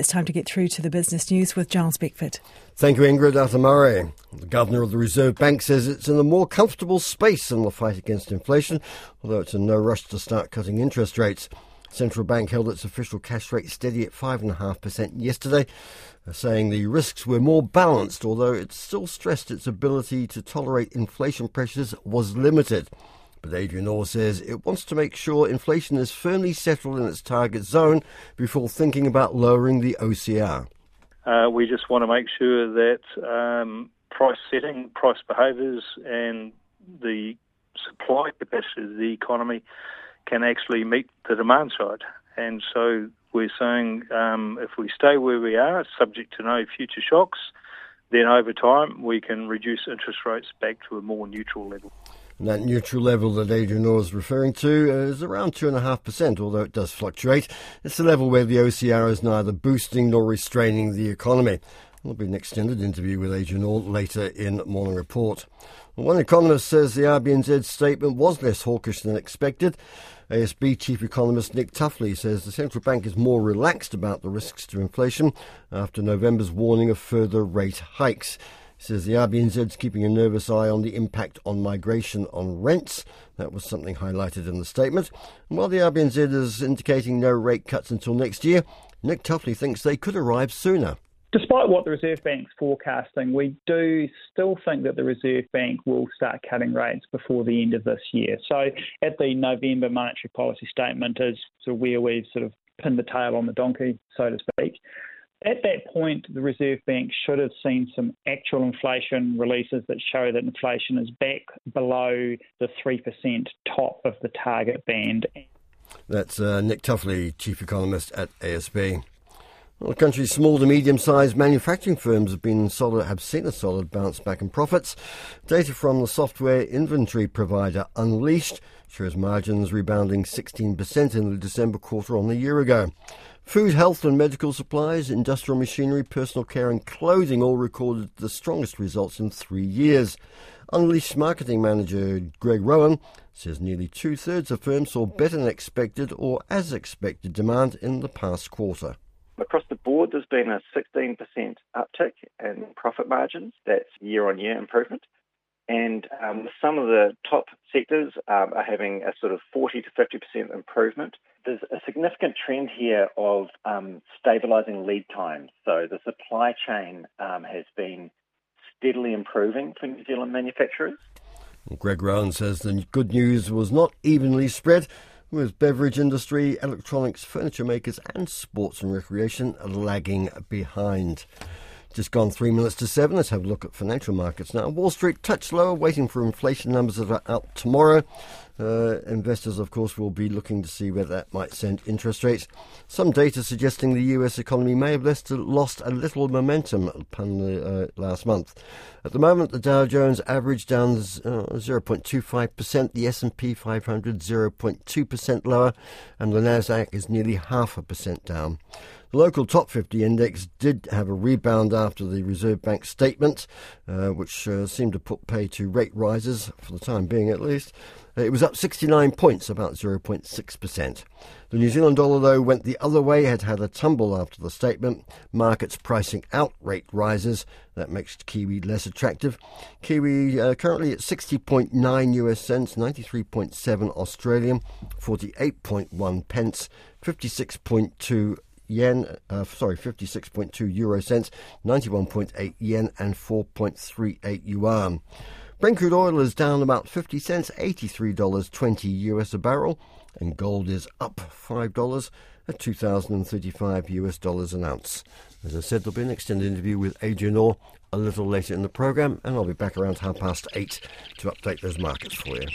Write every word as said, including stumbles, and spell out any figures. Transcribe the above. It's time to get through to the business news with Giles Beckford. Thank you, Ingrid Atamare. The Governor of the Reserve Bank says it's in a more comfortable space in the fight against inflation, although it's in no rush to start cutting interest rates. Central Bank held its official cash rate steady at five point five percent yesterday, saying the risks were more balanced, although it still stressed its ability to tolerate inflation pressures was limited. But Adrian Orr says it wants to make sure inflation is firmly settled in its target zone before thinking about lowering the O C R. Uh, we just want to make sure that um, price setting, price behaviours and the supply capacity of the economy can actually meet the demand side. And so we're saying um, if we stay where we are, subject to no future shocks, then over time we can reduce interest rates back to a more neutral level. And that neutral level that Adrian Orr is referring to is around two point five percent, although it does fluctuate. It's the level where the O C R is neither boosting nor restraining the economy. There'll be an extended interview with Adrian Orr later in Morning Report. Well, one economist says the R B N Z statement was less hawkish than expected. A S B Chief Economist Nick Tuffley says the central bank is more relaxed about the risks to inflation after November's warning of further rate hikes. Says the R B N Z's keeping a nervous eye on the impact on migration on rents. That was something highlighted in the statement. And while the R B N Z is indicating no rate cuts until next year, Nick Tuffley thinks they could arrive sooner. Despite what the Reserve Bank's forecasting, we do still think that the Reserve Bank will start cutting rates before the end of this year. So at the November monetary policy statement is sort of where we've sort of pinned the tail on the donkey, so to speak. At that point, the Reserve Bank should have seen some actual inflation releases that show that inflation is back below the three percent top of the target band. That's uh, Nick Tuffley, Chief Economist at A S B. Well, the country's small to medium-sized manufacturing firms have been solid, have seen a solid bounce back in profits. Data from the software inventory provider Unleashed shows margins rebounding sixteen percent in the December quarter on a year ago. Food, health and medical supplies, industrial machinery, personal care and clothing all recorded the strongest results in three years. Unleashed marketing manager Greg Rowan says nearly two-thirds of firms saw better than expected or as expected demand in the past quarter. Across the board, there's been a sixteen percent uptick in profit margins. That's year-on-year improvement. And um, some of the top sectors um, are having a sort of forty to fifty percent improvement. There's a significant trend here of um, stabilising lead times. So the supply chain um, has been steadily improving for New Zealand manufacturers. Greg Rowan says the good news was not evenly spread, with beverage industry, electronics, furniture makers and sports and recreation lagging behind. Just gone three minutes to seven. Let's have a look at financial markets now. Wall Street touched lower, waiting for inflation numbers that are out tomorrow. Uh, investors, of course, will be looking to see whether that might send interest rates. Some data suggesting the U S economy may have lost a little momentum upon the, uh, last month. At the moment, the Dow Jones average down zero point two five percent, the S and P five hundred zero point two percent lower, and the Nasdaq is nearly half a percent down. The local top fifty index did have a rebound after the Reserve Bank statement, uh, which uh, seemed to put pay to rate rises, for the time being at least. It was up sixty-nine points, about zero point six percent. The New Zealand dollar, though, went the other way, had had a tumble after the statement. Markets pricing out rate rises. That makes Kiwi less attractive. Kiwi uh, currently at sixty point nine U S cents, ninety-three point seven Australian, forty-eight point one pence, fifty-six point two yen, uh, sorry, fifty-six point two euro cents, ninety-one point eight yen and four point three eight yuan. Brent crude oil is down about fifty cents, eighty-three dollars twenty U S a barrel, and gold is up five dollars at two thousand thirty-five U S dollars an ounce. As I said, there'll be an extended interview with Adrian Orr a little later in the programme, and I'll be back around half past eight to update those markets for you.